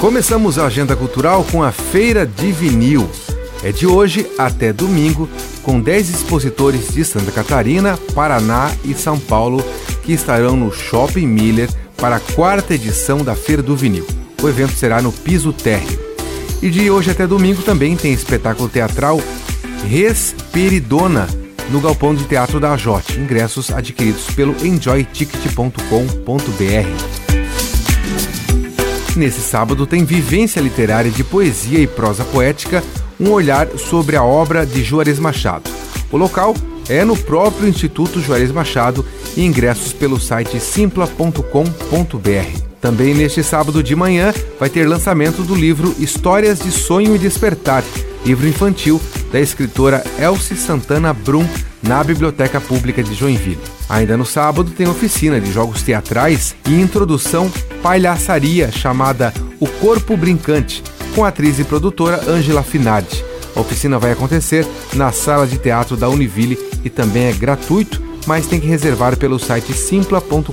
Começamos a agenda cultural com a Feira de Vinil. É de hoje até domingo, com 10 expositores de Santa Catarina, Paraná e São Paulo, que estarão no Shopping Miller para a 4ª edição da Feira do Vinil. O evento será no piso térreo. E de hoje até domingo também tem espetáculo teatral Resperidona, no Galpão de Teatro da Ajote. Ingressos adquiridos pelo enjoyticket.com.br. Nesse sábado tem vivência literária de poesia e prosa poética, um olhar sobre a obra de Juarez Machado. O local é no próprio Instituto Juarez Machado e ingressos pelo site simpla.com.br. Também neste sábado de manhã vai ter lançamento do livro Histórias de Sonho e Despertar, livro infantil da escritora Elsie Santana Brum, na Biblioteca Pública de Joinville. Ainda no sábado tem oficina de jogos teatrais e introdução palhaçaria chamada O Corpo Brincante, com a atriz e produtora Angela Finardi. A oficina vai acontecer na sala de teatro da Univille e também é gratuito, mas tem que reservar pelo site simpla.com.br.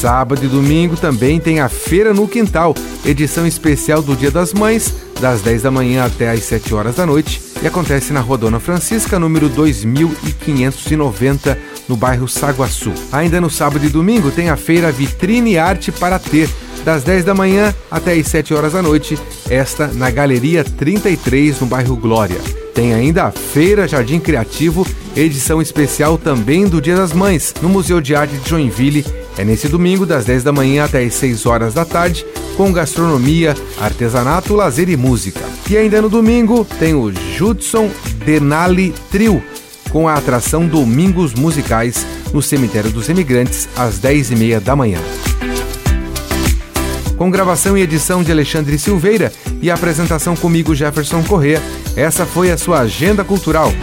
Sábado e domingo também tem a Feira no Quintal, edição especial do Dia das Mães, das 10 da manhã até às 7 horas da noite, e acontece na Rua Dona Francisca, número 2590, no bairro Saguaçu. Ainda no sábado e domingo tem a Feira Vitrine Arte para ter, das 10 da manhã até às 7 horas da noite, esta na Galeria 33, no bairro Glória. Tem ainda a Feira Jardim Criativo, edição especial também do Dia das Mães, no Museu de Arte de Joinville. É nesse domingo, das 10 da manhã até as 6 horas da tarde, com gastronomia, artesanato, lazer e música. E ainda no domingo tem o Judson Denali Trio, com a atração Domingos Musicais, no Cemitério dos Imigrantes, às 10h30 da manhã. Com gravação e edição de Alexandre Silveira e apresentação comigo, Jefferson Corrêa, essa foi a sua Agenda Cultural.